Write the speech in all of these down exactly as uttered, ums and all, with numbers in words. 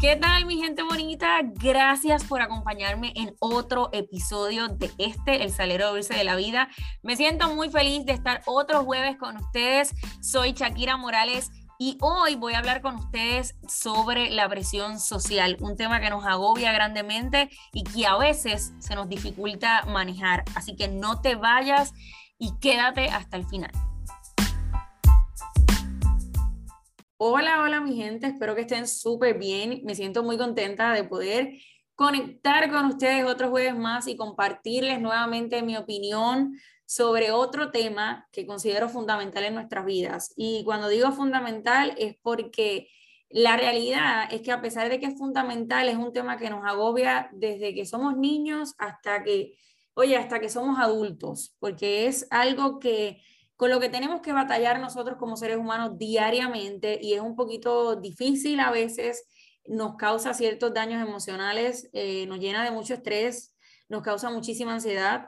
¿Qué tal, mi gente bonita? Gracias por acompañarme en otro episodio de este, El Salero Dulce de la Vida. Me siento muy feliz de estar otro jueves con ustedes. Soy Shakira Morales y hoy voy a hablar con ustedes sobre la presión social, un tema que nos agobia grandemente y que a veces se nos dificulta manejar. Así que no te vayas y quédate hasta el final. Hola, hola mi gente, espero que estén súper bien. Me siento muy contenta de poder conectar con ustedes otro jueves más y compartirles nuevamente mi opinión sobre otro tema que considero fundamental en nuestras vidas. Y cuando digo fundamental es porque la realidad es que a pesar de que es fundamental, es un tema que nos agobia desde que somos niños hasta que, oye, hasta que somos adultos, porque es algo que con lo que tenemos que batallar nosotros como seres humanos diariamente, y es un poquito difícil a veces, nos causa ciertos daños emocionales, eh, nos llena de mucho estrés, nos causa muchísima ansiedad,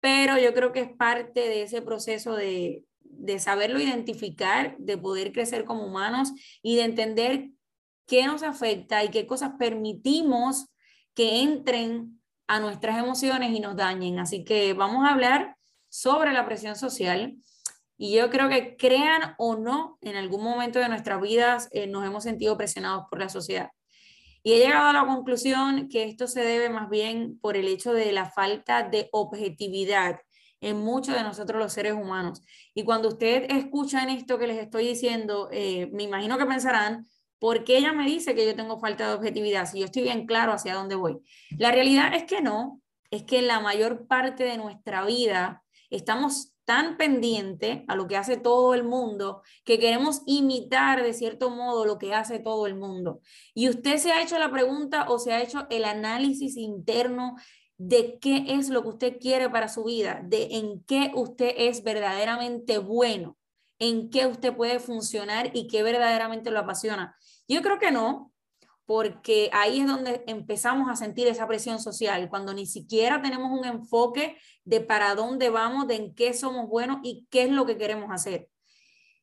pero yo creo que es parte de ese proceso de, de saberlo identificar, de poder crecer como humanos y de entender qué nos afecta y qué cosas permitimos que entren a nuestras emociones y nos dañen. Así que vamos a hablar sobre la presión social. Y yo creo que, crean o no, en algún momento de nuestras vidas eh, nos hemos sentido presionados por la sociedad. Y he llegado a la conclusión que esto se debe más bien por el hecho de la falta de objetividad en muchos de nosotros los seres humanos. Y cuando ustedes escuchan esto que les estoy diciendo, eh, me imagino que pensarán, ¿por qué ella me dice que yo tengo falta de objetividad? Si yo estoy bien claro hacia dónde voy. La realidad es que no, es que la mayor parte de nuestra vida estamos tan pendiente a lo que hace todo el mundo, que queremos imitar de cierto modo lo que hace todo el mundo. Y usted se ha hecho la pregunta o se ha hecho el análisis interno de qué es lo que usted quiere para su vida, de en qué usted es verdaderamente bueno, en qué usted puede funcionar y qué verdaderamente lo apasiona. Yo creo que no, porque ahí es donde empezamos a sentir esa presión social, cuando ni siquiera tenemos un enfoque de para dónde vamos, de en qué somos buenos y qué es lo que queremos hacer.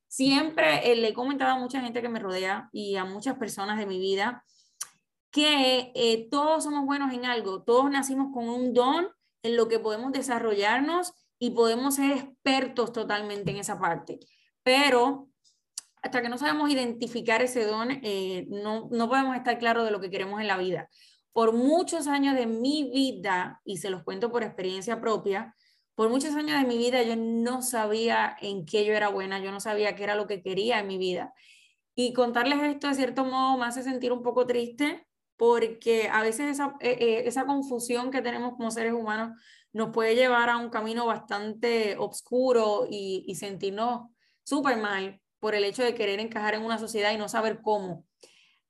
Siempre eh, le he comentado a mucha gente que me rodea y a muchas personas de mi vida que eh, todos somos buenos en algo, todos nacimos con un don en lo que podemos desarrollarnos y podemos ser expertos totalmente en esa parte, pero hasta que no sabemos identificar ese don, eh, no, no podemos estar claros de lo que queremos en la vida. Por muchos años de mi vida, y se los cuento por experiencia propia, por muchos años de mi vida yo no sabía en qué yo era buena, yo no sabía qué era lo que quería en mi vida. Y contarles esto de cierto modo me hace sentir un poco triste, porque a veces esa, eh, esa confusión que tenemos como seres humanos nos puede llevar a un camino bastante oscuro y, y sentirnos súper mal, por el hecho de querer encajar en una sociedad y no saber cómo,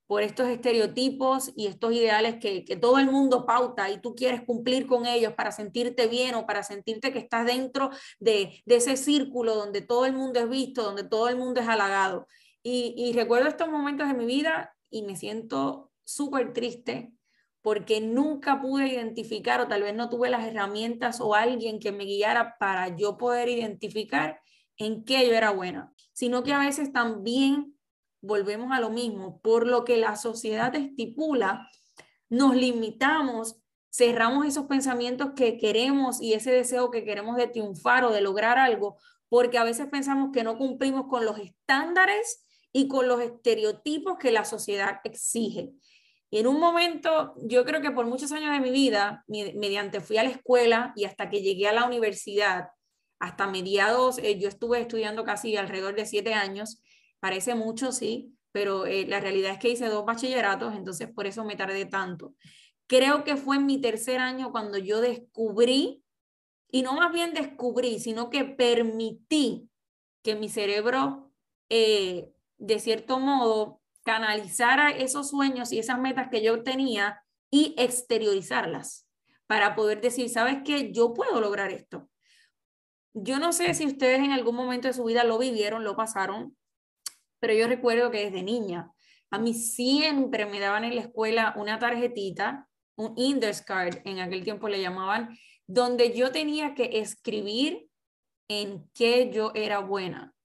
por estos estereotipos y estos ideales que, que todo el mundo pauta y tú quieres cumplir con ellos para sentirte bien o para sentirte que estás dentro de, de ese círculo donde todo el mundo es visto, donde todo el mundo es halagado. Y, y recuerdo estos momentos de mi vida y me siento súper triste porque nunca pude identificar, o tal vez no tuve las herramientas o alguien que me guiara para yo poder identificar en qué yo era buena, sino que a veces también volvemos a lo mismo, por lo que la sociedad estipula, nos limitamos, cerramos esos pensamientos que queremos y ese deseo que queremos de triunfar o de lograr algo, porque a veces pensamos que no cumplimos con los estándares y con los estereotipos que la sociedad exige. Y en un momento, yo creo que por muchos años de mi vida, mediante fui a la escuela y hasta que llegué a la universidad, hasta mediados, eh, yo estuve estudiando casi alrededor de siete años, parece mucho, sí, pero eh, la realidad es que hice dos bachilleratos, entonces por eso me tardé tanto. Creo que fue en mi tercer año cuando yo descubrí, y no más bien descubrí, sino que permití que mi cerebro, eh, de cierto modo, canalizara esos sueños y esas metas que yo tenía y exteriorizarlas para poder decir, ¿sabes qué? Yo puedo lograr esto. Yo no sé si ustedes en algún momento de su vida lo vivieron, lo pasaron, pero yo recuerdo que desde niña a mí siempre me daban en la escuela una tarjetita, un index card, en aquel tiempo le llamaban, donde yo tenía que escribir en qué yo era buena,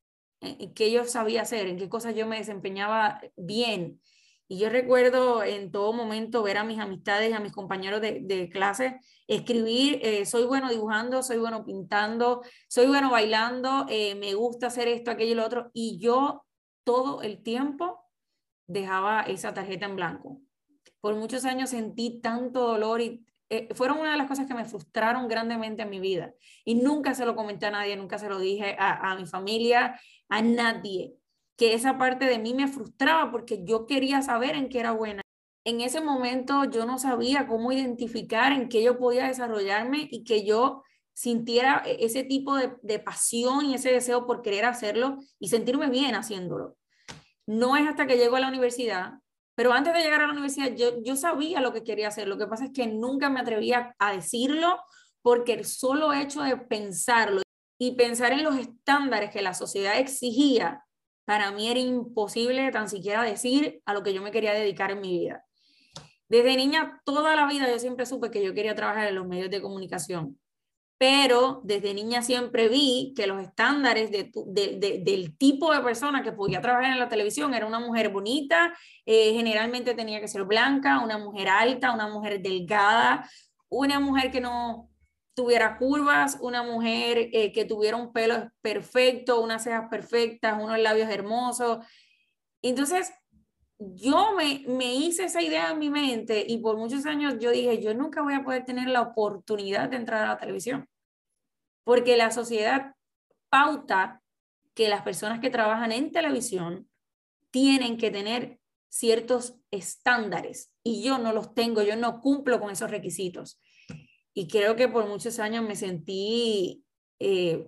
en qué yo sabía hacer, en qué cosas yo me desempeñaba bien. Y yo recuerdo en todo momento ver a mis amistades, a mis compañeros de, de clase, escribir, eh, soy bueno dibujando, soy bueno pintando, soy bueno bailando, eh, me gusta hacer esto, aquello y lo otro. Y yo todo el tiempo dejaba esa tarjeta en blanco. Por muchos años sentí tanto dolor y eh, fueron una de las cosas que me frustraron grandemente en mi vida. Y nunca se lo comenté a nadie, nunca se lo dije a, a mi familia, a nadie. Que esa parte de mí me frustraba porque yo quería saber en qué era buena. En ese momento yo no sabía cómo identificar en qué yo podía desarrollarme y que yo sintiera ese tipo de, de pasión y ese deseo por querer hacerlo y sentirme bien haciéndolo. No es hasta que llego a la universidad, pero antes de llegar a la universidad yo, yo sabía lo que quería hacer. Lo que pasa es que nunca me atrevía a decirlo porque el solo hecho de pensarlo y pensar en los estándares que la sociedad exigía, para mí era imposible tan siquiera decir a lo que yo me quería dedicar en mi vida. Desde niña, toda la vida, yo siempre supe que yo quería trabajar en los medios de comunicación. Pero desde niña siempre vi que los estándares de, de, de, del tipo de persona que podía trabajar en la televisión era una mujer bonita, eh, generalmente tenía que ser blanca, una mujer alta, una mujer delgada, una mujer que no tuviera curvas, una mujer eh, que tuviera un pelo perfecto, unas cejas perfectas, unos labios hermosos. Entonces, yo me, me hice esa idea en mi mente y por muchos años yo dije, yo nunca voy a poder tener la oportunidad de entrar a la televisión. Porque la sociedad pauta que las personas que trabajan en televisión tienen que tener ciertos estándares y yo no los tengo, yo no cumplo con esos requisitos. Y creo que por muchos años me sentí eh,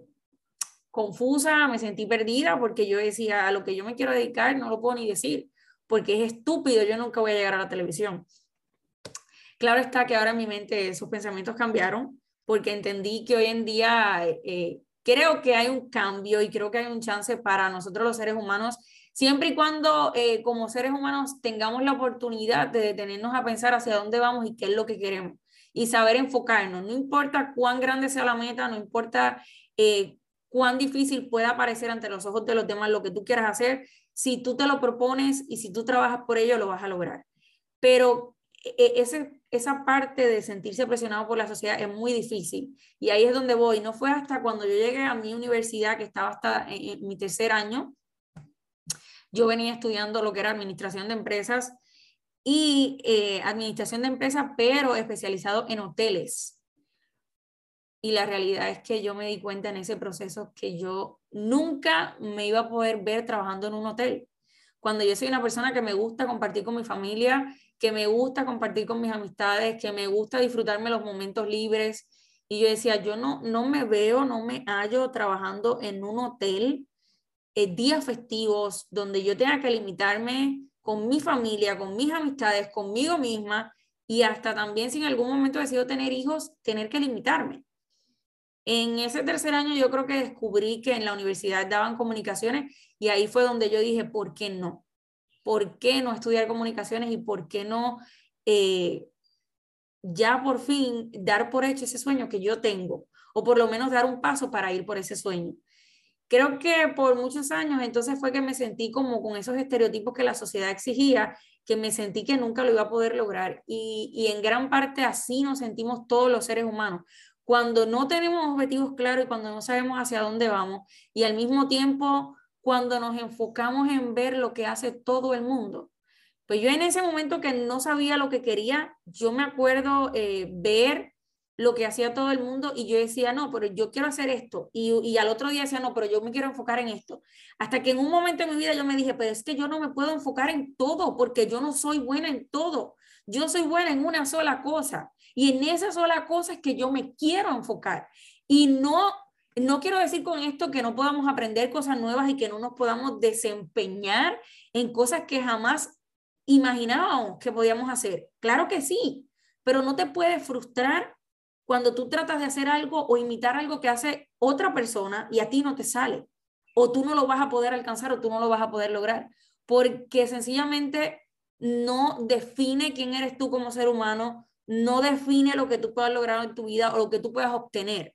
confusa, me sentí perdida porque yo decía, a lo que yo me quiero dedicar no lo puedo ni decir, porque es estúpido, yo nunca voy a llegar a la televisión. Claro está que ahora en mi mente esos pensamientos cambiaron porque entendí que hoy en día eh, creo que hay un cambio y creo que hay un chance para nosotros los seres humanos, siempre y cuando eh, como seres humanos tengamos la oportunidad de detenernos a pensar hacia dónde vamos y qué es lo que queremos. Y saber enfocarnos, no importa cuán grande sea la meta, no importa eh, cuán difícil pueda parecer ante los ojos de los demás lo que tú quieras hacer, si tú te lo propones y si tú trabajas por ello, lo vas a lograr. Pero eh, ese, esa parte de sentirse presionado por la sociedad es muy difícil. Y ahí es donde voy. No fue hasta cuando yo llegué a mi universidad, que estaba hasta en, en mi tercer año, yo venía estudiando lo que era administración de empresas, y eh, administración de empresas, pero especializado en hoteles. Y la realidad es que yo me di cuenta en ese proceso que yo nunca me iba a poder ver trabajando en un hotel. Cuando yo soy una persona que me gusta compartir con mi familia, que me gusta compartir con mis amistades, que me gusta disfrutarme los momentos libres. Y yo decía, yo no, no me veo, no me hallo trabajando en un hotel, eh, días festivos, donde yo tenga que limitarme con mi familia, con mis amistades, conmigo misma, y hasta también si en algún momento decido tener hijos, tener que limitarme. En ese tercer año yo creo que descubrí que en la universidad daban comunicaciones y ahí fue donde yo dije, ¿por qué no? ¿Por qué no estudiar comunicaciones y por qué no eh, ya por fin dar por hecho ese sueño que yo tengo? O por lo menos dar un paso para ir por ese sueño. Creo que por muchos años entonces fue que me sentí como con esos estereotipos que la sociedad exigía, que me sentí que nunca lo iba a poder lograr. Y, y en gran parte así nos sentimos todos los seres humanos. Cuando no tenemos objetivos claros y cuando no sabemos hacia dónde vamos, y al mismo tiempo cuando nos enfocamos en ver lo que hace todo el mundo. Pues yo en ese momento que no sabía lo que quería, yo me acuerdo eh, ver lo que hacía todo el mundo y yo decía, no, pero yo quiero hacer esto. Y, y al otro día decía, no, pero yo me quiero enfocar en esto. Hasta que en un momento de mi vida yo me dije, pero es que yo no me puedo enfocar en todo porque yo no soy buena en todo. Yo soy buena en una sola cosa. Y en esa sola cosa es que yo me quiero enfocar. Y no, no quiero decir con esto que no podamos aprender cosas nuevas y que no nos podamos desempeñar en cosas que jamás imaginábamos que podíamos hacer. Claro que sí, pero no te puedes frustrar cuando tú tratas de hacer algo o imitar algo que hace otra persona y a ti no te sale, o tú no lo vas a poder alcanzar o tú no lo vas a poder lograr, porque sencillamente no define quién eres tú como ser humano, no define lo que tú puedas lograr en tu vida o lo que tú puedas obtener.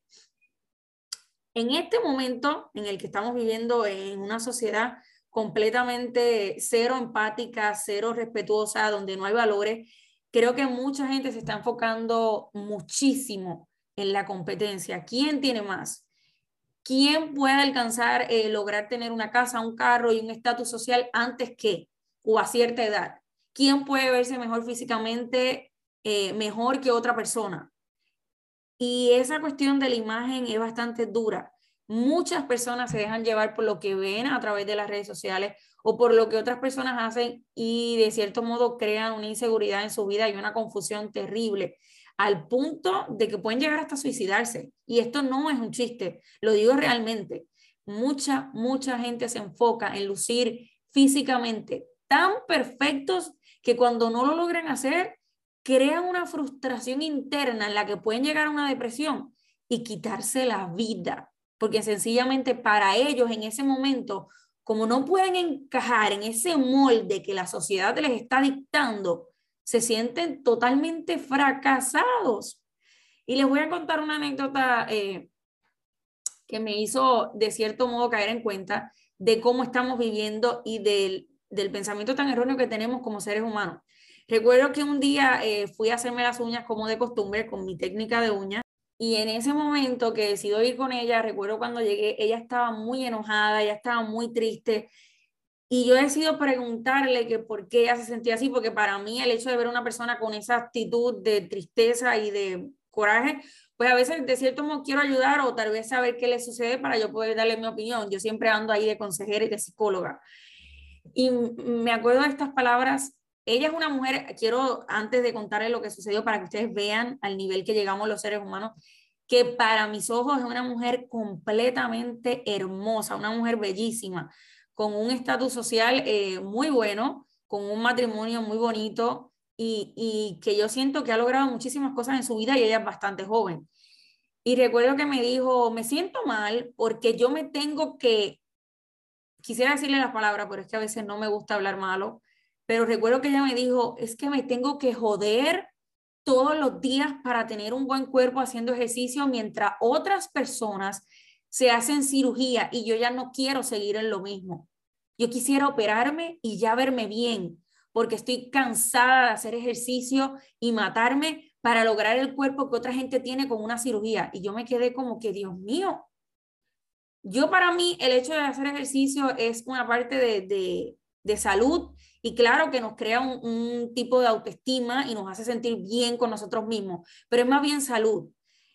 En este momento en el que estamos viviendo en una sociedad completamente cero empática, cero respetuosa, donde no hay valores. Creo que mucha gente se está enfocando muchísimo en la competencia. ¿Quién tiene más? ¿Quién puede alcanzar, eh, lograr tener una casa, un carro y un estatus social antes que, o a cierta edad? ¿Quién puede verse mejor físicamente, eh, mejor que otra persona? Y esa cuestión de la imagen es bastante dura. Muchas personas se dejan llevar por lo que ven a través de las redes sociales o por lo que otras personas hacen y de cierto modo crean una inseguridad en su vida y una confusión terrible, al punto de que pueden llegar hasta suicidarse. Y esto no es un chiste, lo digo realmente. Mucha, mucha gente se enfoca en lucir físicamente tan perfectos que cuando no lo logran hacer, crean una frustración interna en la que pueden llegar a una depresión y quitarse la vida. Porque sencillamente para ellos en ese momento, como no pueden encajar en ese molde que la sociedad les está dictando, se sienten totalmente fracasados. Y les voy a contar una anécdota eh, que me hizo de cierto modo caer en cuenta de cómo estamos viviendo y del, del pensamiento tan erróneo que tenemos como seres humanos. Recuerdo que un día eh, fui a hacerme las uñas como de costumbre con mi técnica de uñas. Y en ese momento que decido ir con ella, recuerdo cuando llegué, ella estaba muy enojada, ella estaba muy triste. Y yo decido preguntarle que por qué ella se sentía así, porque para mí el hecho de ver a una persona con esa actitud de tristeza y de coraje, pues a veces de cierto modo quiero ayudar o tal vez saber qué le sucede para yo poder darle mi opinión. Yo siempre ando ahí de consejera y de psicóloga. Y me acuerdo de estas palabras. Ella es una mujer, quiero antes de contarles lo que sucedió para que ustedes vean al nivel que llegamos los seres humanos, que para mis ojos es una mujer completamente hermosa, una mujer bellísima, con un estatus social eh, muy bueno, con un matrimonio muy bonito y, y que yo siento que ha logrado muchísimas cosas en su vida y ella es bastante joven. Y recuerdo que me dijo, me siento mal porque yo me tengo que, quisiera decirle las palabras, pero es que a veces no me gusta hablar malo, pero recuerdo que ella me dijo, es que me tengo que joder todos los días para tener un buen cuerpo haciendo ejercicio mientras otras personas se hacen cirugía y yo ya no quiero seguir en lo mismo. Yo quisiera operarme y ya verme bien porque estoy cansada de hacer ejercicio y matarme para lograr el cuerpo que otra gente tiene con una cirugía. Y yo me quedé como que, Dios mío, yo para mí el hecho de hacer ejercicio es una parte de... de de salud y claro que nos crea un, un tipo de autoestima y nos hace sentir bien con nosotros mismos, pero es más bien salud.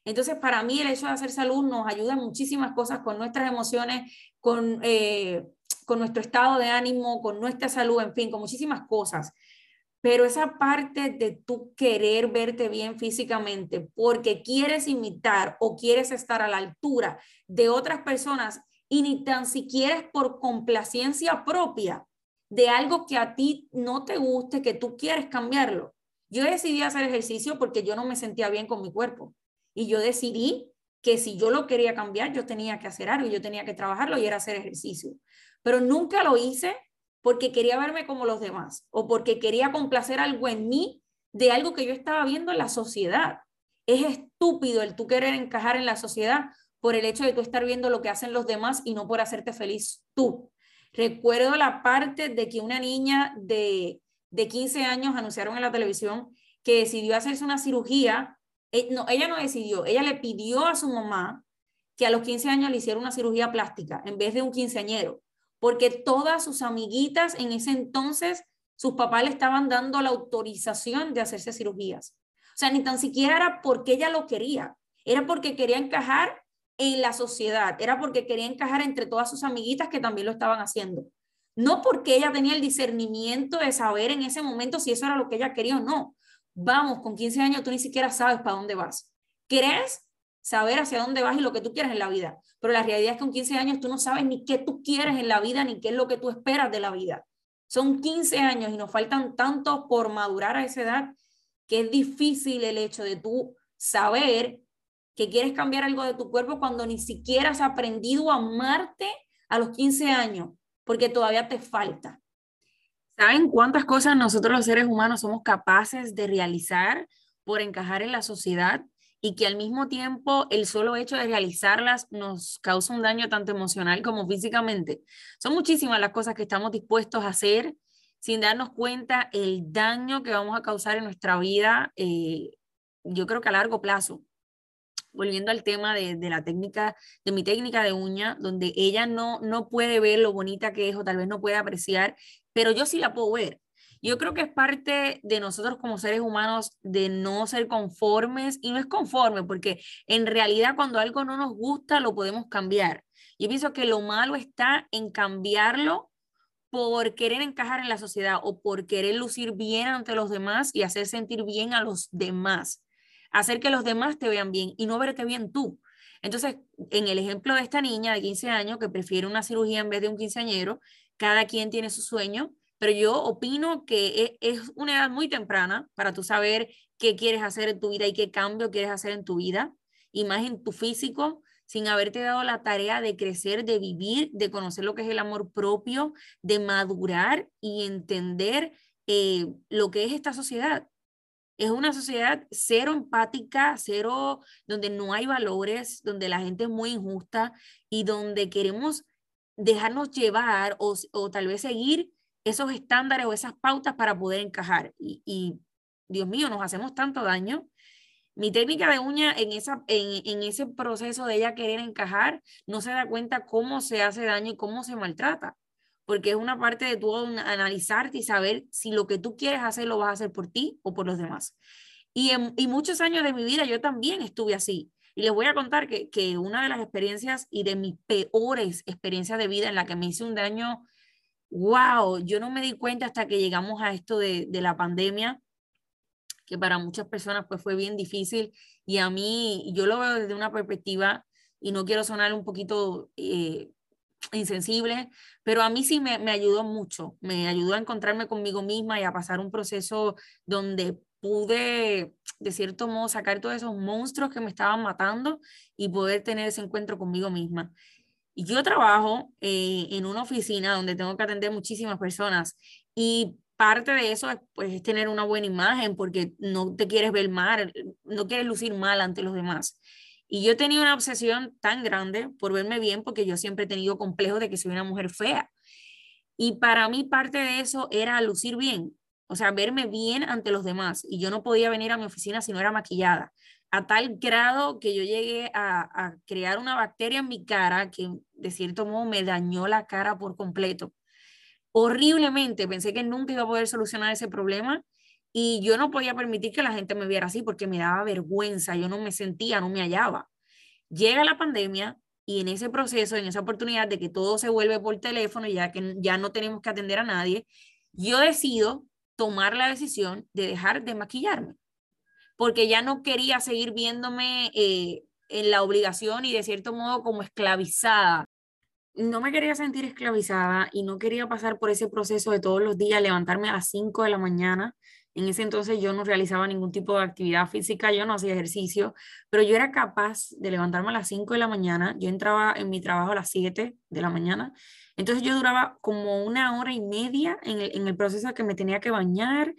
Entonces para mí el hecho de hacer salud nos ayuda en muchísimas cosas con nuestras emociones, con, eh, con nuestro estado de ánimo, con nuestra salud, en fin, con muchísimas cosas. Pero esa parte de tú querer verte bien físicamente porque quieres imitar o quieres estar a la altura de otras personas y ni tan siquiera es por complacencia propia, de algo que a ti no te guste, que tú quieres cambiarlo. Yo decidí hacer ejercicio porque yo no me sentía bien con mi cuerpo. Y yo decidí que si yo lo quería cambiar, yo tenía que hacer algo, yo tenía que trabajarlo y era hacer ejercicio. Pero nunca lo hice porque quería verme como los demás o porque quería complacer algo en mí de algo que yo estaba viendo en la sociedad. Es estúpido el tú querer encajar en la sociedad por el hecho de tú estar viendo lo que hacen los demás y no por hacerte feliz tú. Recuerdo la parte de que una niña de, de quince años anunciaron en la televisión que decidió hacerse una cirugía. Eh, no, ella no decidió, ella le pidió a su mamá que a los quince años le hiciera una cirugía plástica en vez de un quinceañero, porque todas sus amiguitas en ese entonces, sus papás le estaban dando la autorización de hacerse cirugías. O sea, ni tan siquiera era porque ella lo quería, era porque quería encajar en la sociedad, era porque quería encajar entre todas sus amiguitas que también lo estaban haciendo, no porque ella tenía el discernimiento de saber en ese momento si eso era lo que ella quería o no. Vamos, con quince años tú ni siquiera sabes para dónde vas, querés saber hacia dónde vas y lo que tú quieres en la vida, pero la realidad es que con quince años tú no sabes ni qué tú quieres en la vida, ni qué es lo que tú esperas de la vida. Son quince años y nos faltan tantos por madurar a esa edad que es difícil el hecho de tú saber que quieres cambiar algo de tu cuerpo cuando ni siquiera has aprendido a amarte a los quince años, porque todavía te falta. ¿Saben cuántas cosas nosotros los seres humanos somos capaces de realizar por encajar en la sociedad? y que al mismo tiempo el solo hecho de realizarlas nos causa un daño tanto emocional como físicamente. Son muchísimas las cosas que estamos dispuestos a hacer sin darnos cuenta el daño que vamos a causar en nuestra vida, eh, yo creo que a largo plazo. Volviendo al tema de, de la técnica, de mi técnica de uña, donde ella no, no puede ver lo bonita que es o tal vez no puede apreciar, pero yo sí la puedo ver. Yo creo que es parte de nosotros como seres humanos de no ser conformes, y no es conforme, porque en realidad cuando algo no nos gusta lo podemos cambiar. Yo pienso que lo malo está en cambiarlo por querer encajar en la sociedad o por querer lucir bien ante los demás y hacer sentir bien a los demás. Hacer que los demás te vean bien y no verte bien tú. Entonces, en el ejemplo de esta niña de quince años que prefiere una cirugía en vez de un quinceañero, cada quien tiene su sueño, pero yo opino que es una edad muy temprana para tú saber qué quieres hacer en tu vida y qué cambio quieres hacer en tu vida, y más en tu físico, sin haberte dado la tarea de crecer, de vivir, de conocer lo que es el amor propio, de madurar y entender eh, lo que es esta sociedad. Es una sociedad cero empática, cero, donde no hay valores, donde la gente es muy injusta y donde queremos dejarnos llevar o, o tal vez seguir esos estándares o esas pautas para poder encajar. Y, y Dios mío, nos hacemos tanto daño. Mi técnica de uña en, esa, en, en ese proceso de ella querer encajar, no se da cuenta cómo se hace daño y cómo se maltrata. Porque es una parte de tú analizarte y saber si lo que tú quieres hacer lo vas a hacer por ti o por los demás. Y, en, y muchos años de mi vida yo también estuve así. Y les voy a contar que, que una de las experiencias y de mis peores experiencias de vida en la que me hice un daño, wow, yo no me di cuenta hasta que llegamos a esto de, de la pandemia, que para muchas personas pues fue bien difícil, y a mí, yo lo veo desde una perspectiva, y no quiero sonar un poquito eh, insensible, pero a mí sí me, me ayudó mucho, me ayudó a encontrarme conmigo misma y a pasar un proceso donde pude, de cierto modo, sacar todos esos monstruos que me estaban matando y poder tener ese encuentro conmigo misma. Yo trabajo eh, en una oficina donde tengo que atender muchísimas personas, y parte de eso es, pues, es tener una buena imagen, porque no te quieres ver mal, no quieres lucir mal ante los demás. Y yo tenía una obsesión tan grande por verme bien, porque yo siempre he tenido complejos de que soy una mujer fea. Y para mí parte de eso era lucir bien, o sea, verme bien ante los demás. Y yo no podía venir a mi oficina si no era maquillada, a tal grado que yo llegué a, a crear una bacteria en mi cara que de cierto modo me dañó la cara por completo. Horriblemente, pensé que nunca iba a poder solucionar ese problema, y yo no podía permitir que la gente me viera así porque me daba vergüenza, yo no me sentía, no me hallaba. Llega la pandemia y en ese proceso, en esa oportunidad de que todo se vuelve por teléfono, ya que ya no tenemos que atender a nadie, yo decido tomar la decisión de dejar de maquillarme, porque ya no quería seguir viéndome eh, en la obligación y de cierto modo como esclavizada. No me quería sentir esclavizada y no quería pasar por ese proceso de todos los días, levantarme a las cinco de la mañana. En ese entonces yo no realizaba ningún tipo de actividad física, yo no hacía ejercicio, pero yo era capaz de levantarme a las cinco de la mañana. Yo entraba en mi trabajo a las siete de la mañana. Entonces yo duraba como una hora y media en el, en el proceso que me tenía que bañar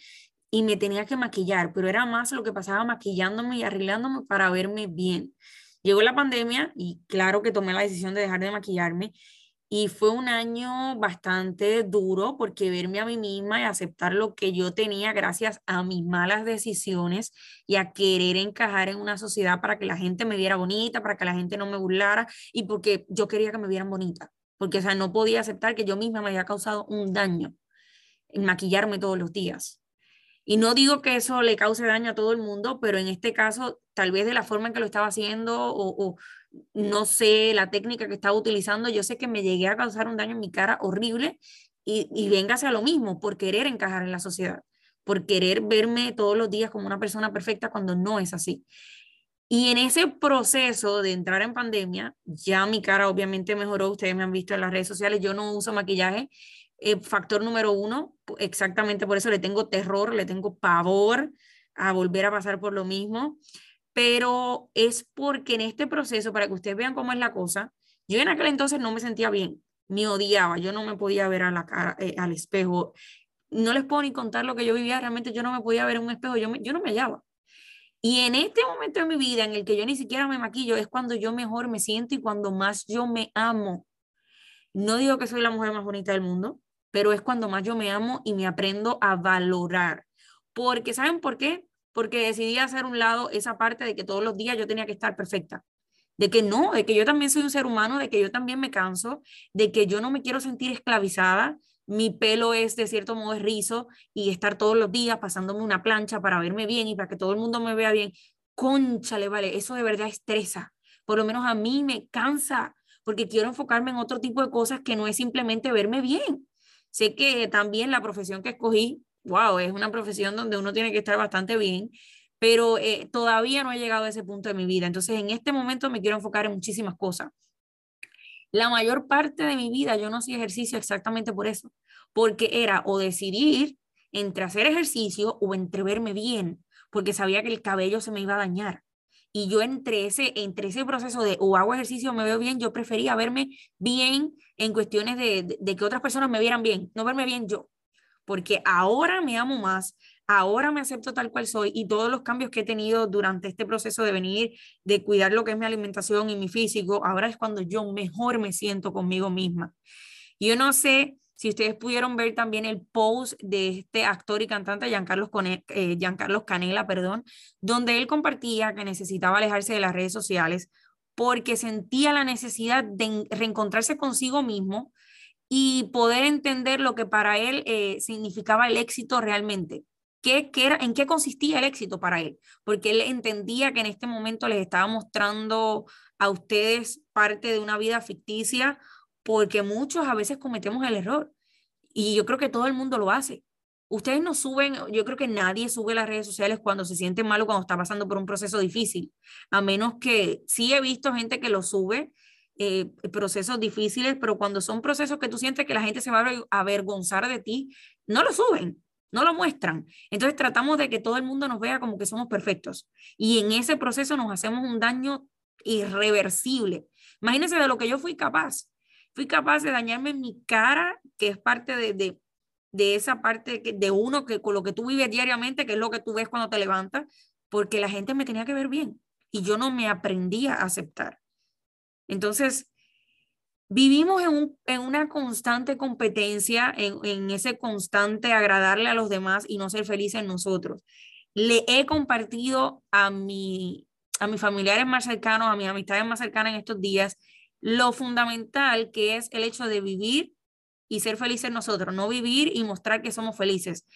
y me tenía que maquillar, pero era más lo que pasaba maquillándome y arreglándome para verme bien. Llegó la pandemia y claro que tomé la decisión de dejar de maquillarme, y fue un año bastante duro porque verme a mí misma y aceptar lo que yo tenía gracias a mis malas decisiones y a querer encajar en una sociedad para que la gente me viera bonita, para que la gente no me burlara y porque yo quería que me vieran bonita, porque o sea, no podía aceptar que yo misma me había causado un daño en maquillarme todos los días. Y no digo que eso le cause daño a todo el mundo, pero en este caso, tal vez de la forma en que lo estaba haciendo o, o no sé, la técnica que estaba utilizando, yo sé que me llegué a causar un daño en mi cara horrible y, y véngase a lo mismo por querer encajar en la sociedad, por querer verme todos los días como una persona perfecta cuando no es así. Y en ese proceso de entrar en pandemia, ya mi cara obviamente mejoró, ustedes me han visto en las redes sociales, yo no uso maquillaje. Eh, factor número uno, exactamente por eso le tengo terror, le tengo pavor a volver a pasar por lo mismo, pero es porque en este proceso, para que ustedes vean cómo es la cosa, yo en aquel entonces no me sentía bien, me odiaba, yo no me podía ver a la cara, eh, al espejo, no les puedo ni contar lo que yo vivía, realmente yo no me podía ver en un espejo, yo, me, yo no me hallaba. Y en este momento de mi vida, en el que yo ni siquiera me maquillo, es cuando yo mejor me siento y cuando más yo me amo. No digo que soy la mujer más bonita del mundo, pero es cuando más yo me amo y me aprendo a valorar. Porque, ¿saben por qué? Porque decidí hacer un lado esa parte de que todos los días yo tenía que estar perfecta. De que no, de que yo también soy un ser humano, de que yo también me canso, de que yo no me quiero sentir esclavizada. Mi pelo es de cierto modo es rizo y estar todos los días pasándome una plancha para verme bien y para que todo el mundo me vea bien. Cónchale, vale, eso de verdad estresa. Por lo menos a mí me cansa porque quiero enfocarme en otro tipo de cosas que no es simplemente verme bien. Sé que también la profesión que escogí, wow, es una profesión donde uno tiene que estar bastante bien, pero eh, todavía no he llegado a ese punto de mi vida. Entonces, en este momento me quiero enfocar en muchísimas cosas. La mayor parte de mi vida yo no hacía ejercicio exactamente por eso, porque era o decidir entre hacer ejercicio o entre verme bien, porque sabía que el cabello se me iba a dañar. Y yo entre ese, entre ese proceso de o hago ejercicio o me veo bien, yo prefería verme bien en cuestiones de, de, de que otras personas me vieran bien, no verme bien yo, porque ahora me amo más. Ahora me acepto tal cual soy y todos los cambios que he tenido durante este proceso de venir, de cuidar lo que es mi alimentación y mi físico, ahora es cuando yo mejor me siento conmigo misma. Yo no sé si ustedes pudieron ver también el post de este actor y cantante Giancarlo Canela, eh, Giancarlo Canela, perdón, donde él compartía que necesitaba alejarse de las redes sociales porque sentía la necesidad de reencontrarse consigo mismo y poder entender lo que para él eh, significaba el éxito realmente. ¿Qué, qué era, ¿En qué consistía el éxito para él? Porque él entendía que en este momento les estaba mostrando a ustedes parte de una vida ficticia, porque muchos a veces cometemos el error. Y yo creo que todo el mundo lo hace. Ustedes no suben, yo creo que nadie sube las redes sociales cuando se siente mal o cuando está pasando por un proceso difícil. A menos que sí he visto gente que lo sube, Eh, procesos difíciles, pero cuando son procesos que tú sientes que la gente se va a avergonzar de ti, no lo suben. No lo muestran. Entonces tratamos de que todo el mundo nos vea como que somos perfectos. Y en ese proceso nos hacemos un daño irreversible. Imagínense de lo que yo fui capaz. Fui capaz de dañarme mi cara, que es parte de, de, de esa parte de, de uno, que con lo que tú vives diariamente, que es lo que tú ves cuando te levantas, porque la gente me tenía que ver bien. Y yo no me aprendí a aceptar. Entonces, vivimos en, un, en una constante competencia, en, en ese constante agradarle a los demás y no ser felices nosotros. Le he compartido a, mi, a mis familiares más cercanos, a mis amistades más cercanas en estos días, lo fundamental que es el hecho de vivir y ser felices nosotros, no vivir y mostrar que somos felices.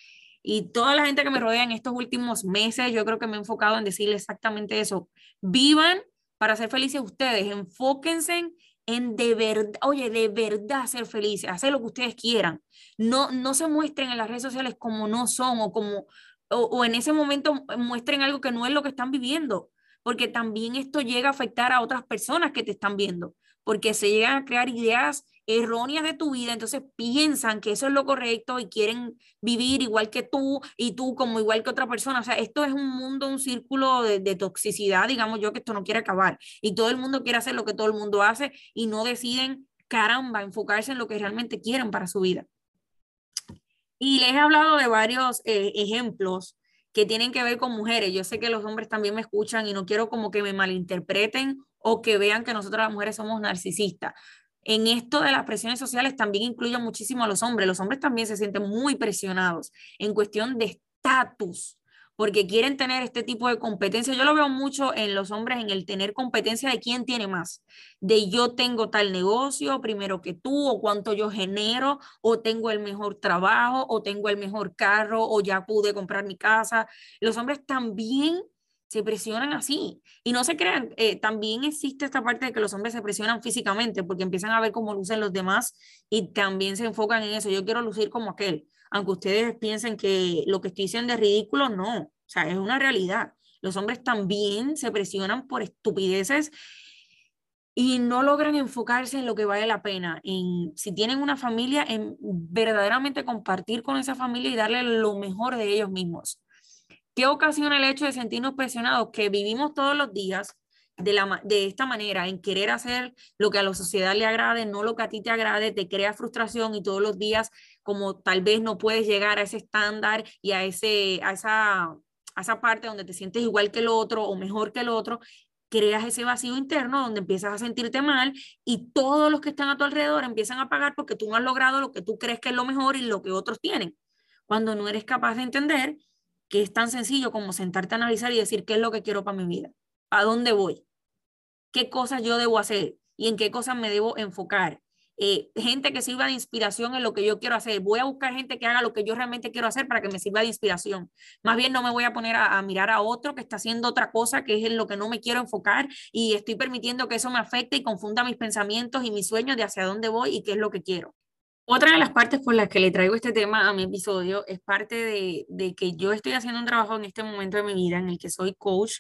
Y toda la gente que me rodea en estos últimos meses, yo creo que me he enfocado en decirle exactamente eso. Vivan para ser felices ustedes, enfóquense en en de verdad, oye, de verdad ser felices, hacer lo que ustedes quieran. No, no se muestren en las redes sociales como no son o, como, o, o en ese momento muestren algo que no es lo que están viviendo, porque también esto llega a afectar a otras personas que te están viendo, porque se llegan a crear ideas erróneas de tu vida, entonces piensan que eso es lo correcto y quieren vivir igual que tú y tú como igual que otra persona. O sea, esto es un mundo, un círculo de, de toxicidad, digamos yo, que esto no quiere acabar y todo el mundo quiere hacer lo que todo el mundo hace y no deciden, caramba, enfocarse en lo que realmente quieren para su vida. Y les he hablado de varios eh, ejemplos que tienen que ver con mujeres. Yo sé que los hombres también me escuchan y no quiero como que me malinterpreten o que vean que nosotros las mujeres somos narcisistas. En esto de las presiones sociales también incluyen muchísimo a los hombres. Los hombres también se sienten muy presionados en cuestión de estatus, porque quieren tener este tipo de competencia. Yo lo veo mucho en los hombres, en el tener competencia de quién tiene más, de yo tengo tal negocio primero que tú, o cuánto yo genero, o tengo el mejor trabajo, o tengo el mejor carro, o ya pude comprar mi casa. Los hombres también se presionan así y no se crean, eh, también existe esta parte de que los hombres se presionan físicamente porque empiezan a ver cómo lucen los demás y también se enfocan en eso, yo quiero lucir como aquel, aunque ustedes piensen que lo que estoy diciendo es ridículo, no, o sea, es una realidad, los hombres también se presionan por estupideces y no logran enfocarse en lo que vale la pena, en si tienen una familia, en verdaderamente compartir con esa familia y darle lo mejor de ellos mismos. ¿Qué ocasiona el hecho de sentirnos presionados? Que vivimos todos los días de, la, de esta manera, en querer hacer lo que a la sociedad le agrade, no lo que a ti te agrade, te crea frustración y todos los días como tal vez no puedes llegar a ese estándar y a, ese, a, esa, a esa parte donde te sientes igual que el otro o mejor que el otro, creas ese vacío interno donde empiezas a sentirte mal y todos los que están a tu alrededor empiezan a pagar porque tú no has logrado lo que tú crees que es lo mejor y lo que otros tienen. Cuando no eres capaz de entender que es tan sencillo como sentarte a analizar y decir qué es lo que quiero para mi vida, a dónde voy, qué cosas yo debo hacer y en qué cosas me debo enfocar. Eh, gente que sirva de inspiración en lo que yo quiero hacer. Voy a buscar gente que haga lo que yo realmente quiero hacer para que me sirva de inspiración. Más bien no me voy a poner a, a mirar a otro que está haciendo otra cosa, que es en lo que no me quiero enfocar, y estoy permitiendo que eso me afecte y confunda mis pensamientos y mis sueños de hacia dónde voy y qué es lo que quiero. Otra de las partes por las que le traigo este tema a mi episodio es parte de, de que yo estoy haciendo un trabajo en este momento de mi vida en el que soy coach,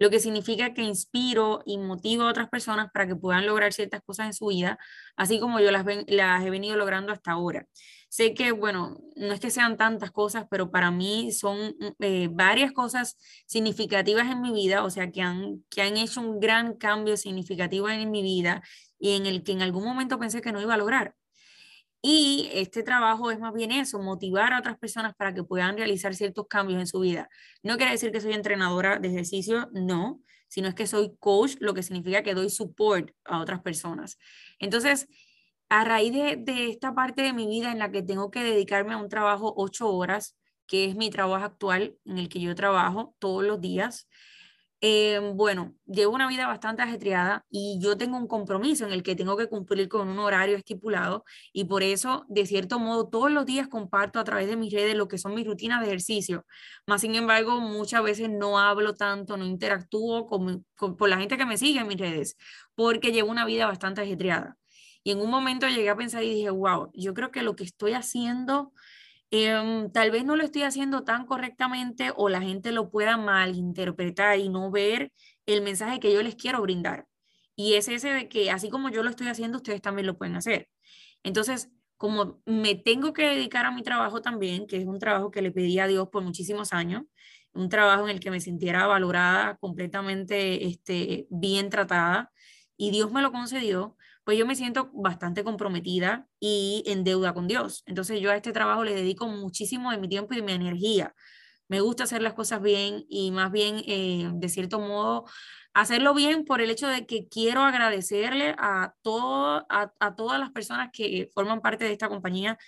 lo que significa que inspiro y motivo a otras personas para que puedan lograr ciertas cosas en su vida, así como yo las, ven, las he venido logrando hasta ahora. Sé que, bueno, no es que sean tantas cosas, pero para mí son eh, varias cosas significativas en mi vida, o sea, que han, que han hecho un gran cambio significativo en mi vida y en el que en algún momento pensé que no iba a lograr. Y este trabajo es más bien eso, motivar a otras personas para que puedan realizar ciertos cambios en su vida. No quiere decir que soy entrenadora de ejercicio, no, sino es que soy coach, lo que significa que doy support a otras personas. Entonces, a raíz de, de esta parte de mi vida en la que tengo que dedicarme a un trabajo ocho horas, que es mi trabajo actual, en el que yo trabajo todos los días, Eh, bueno, llevo una vida bastante ajetreada y yo tengo un compromiso en el que tengo que cumplir con un horario estipulado y por eso, de cierto modo, todos los días comparto a través de mis redes lo que son mis rutinas de ejercicio. Más sin embargo, muchas veces no hablo tanto, no interactúo con, con, con la gente que me sigue en mis redes porque llevo una vida bastante ajetreada. Y en un momento llegué a pensar y dije, wow, yo creo que lo que estoy haciendo... Eh, tal vez no lo estoy haciendo tan correctamente o la gente lo pueda malinterpretar y no ver el mensaje que yo les quiero brindar. Y es ese de que así como yo lo estoy haciendo, ustedes también lo pueden hacer. Entonces, como me tengo que dedicar a mi trabajo también, que es un trabajo que le pedí a Dios por muchísimos años, un trabajo en el que me sintiera valorada, completamente este, bien tratada, y Dios me lo concedió, pues yo me siento bastante comprometida y en deuda con Dios. Entonces yo a este trabajo le dedico muchísimo de mi tiempo y de mi energía. Me gusta hacer las cosas bien y más bien, eh, de cierto modo, hacerlo bien por el hecho de que quiero agradecerle a, todo, a, a todas las personas que forman parte de esta compañía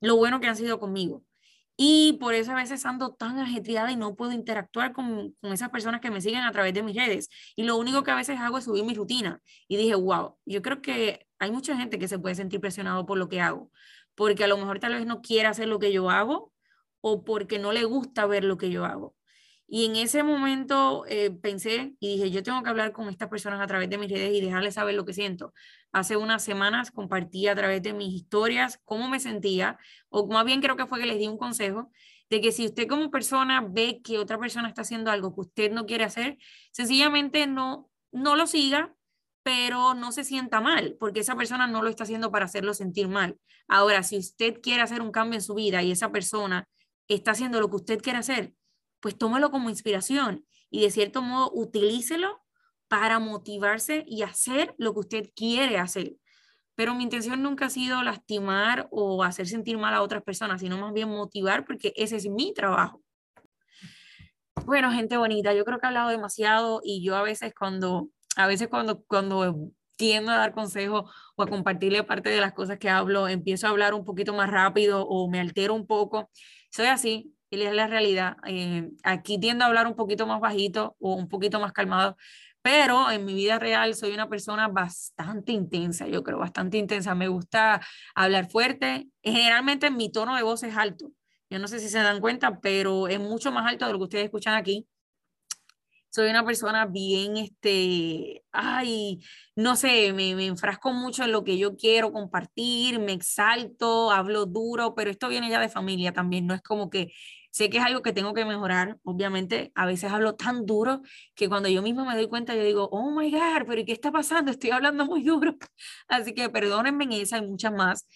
lo bueno que han sido conmigo. Y por eso a veces ando tan ajetreada y no puedo interactuar con, con esas personas que me siguen a través de mis redes. Y lo único que a veces hago es subir mi rutina. Y dije, wow, yo creo que hay mucha gente que se puede sentir presionado por lo que hago. Porque a lo mejor tal vez no quiere hacer lo que yo hago o porque no le gusta ver lo que yo hago. Y en ese momento eh, pensé y dije, yo tengo que hablar con estas personas a través de mis redes y dejarles saber lo que siento. Hace unas semanas compartí a través de mis historias cómo me sentía, o más bien creo que fue que les di un consejo, de que si usted como persona ve que otra persona está haciendo algo que usted no quiere hacer, sencillamente no, no lo siga, pero no se sienta mal, porque esa persona no lo está haciendo para hacerlo sentir mal. Ahora, si usted quiere hacer un cambio en su vida y esa persona está haciendo lo que usted quiere hacer, pues tómalo como inspiración y de cierto modo utilícelo para motivarse y hacer lo que usted quiere hacer. Pero mi intención nunca ha sido lastimar o hacer sentir mal a otras personas, sino más bien motivar, porque ese es mi trabajo. Bueno, gente bonita, yo creo que he hablado demasiado y yo a veces cuando, a veces cuando, cuando tiendo a dar consejos o a compartirle parte de las cosas que hablo, empiezo a hablar un poquito más rápido o me altero un poco. Soy así. Es la realidad. Eh, aquí tiendo a hablar un poquito más bajito o un poquito más calmado, pero en mi vida real soy una persona bastante intensa, yo creo, bastante intensa. Me gusta hablar fuerte. Generalmente mi tono de voz es alto. Yo no sé si se dan cuenta, pero es mucho más alto de lo que ustedes escuchan aquí. Soy una persona bien, este, ay, no sé, me, me enfrasco mucho en lo que yo quiero compartir, me exalto, hablo duro, pero esto viene ya de familia también, no es como que, sé que es algo que tengo que mejorar, obviamente, a veces hablo tan duro que cuando yo misma me doy cuenta, yo digo, oh my God, pero ¿y qué está pasando? Estoy hablando muy duro, así que perdónenme en esa y muchas más.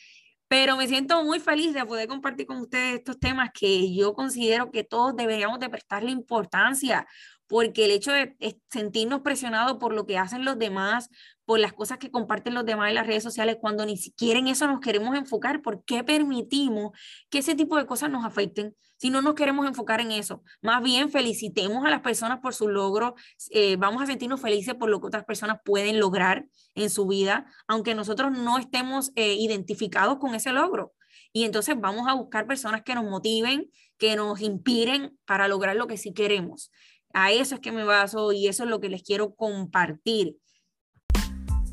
Pero me siento muy feliz de poder compartir con ustedes estos temas que yo considero que todos deberíamos de prestarle importancia, porque el hecho de sentirnos presionados por lo que hacen los demás, por las cosas que comparten los demás en las redes sociales, cuando ni siquiera en eso nos queremos enfocar, ¿por qué permitimos que ese tipo de cosas nos afecten? Si no nos queremos enfocar en eso, más bien felicitemos a las personas por sus logros, eh, vamos a sentirnos felices por lo que otras personas pueden lograr en su vida, aunque nosotros no estemos eh, identificados con ese logro. Y entonces vamos a buscar personas que nos motiven, que nos inspiren para lograr lo que sí queremos. A eso es que me baso y eso es lo que les quiero compartir.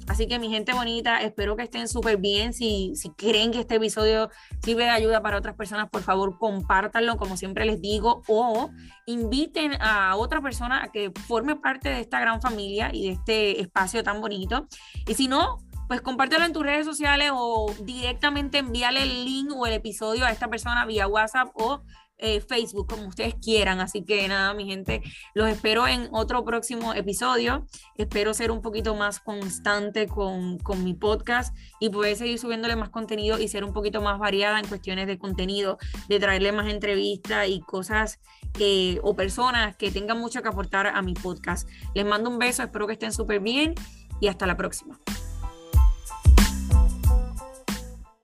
Así que mi gente bonita, espero que estén súper bien. Si, si creen que este episodio sirve de ayuda para otras personas, por favor compártanlo, como siempre les digo, o inviten a otra persona a que forme parte de esta gran familia y de este espacio tan bonito. Y si no, pues compártelo en tus redes sociales o directamente envíale el link o el episodio a esta persona vía WhatsApp o eh, Facebook, como ustedes quieran. Así que nada, mi gente, los espero en otro próximo episodio. Espero ser un poquito más constante con, con mi podcast y poder seguir subiéndole más contenido y ser un poquito más variada en cuestiones de contenido, de traerle más entrevistas y cosas eh, o personas que tengan mucho que aportar a mi podcast. Les mando un beso, espero que estén súper bien y hasta la próxima.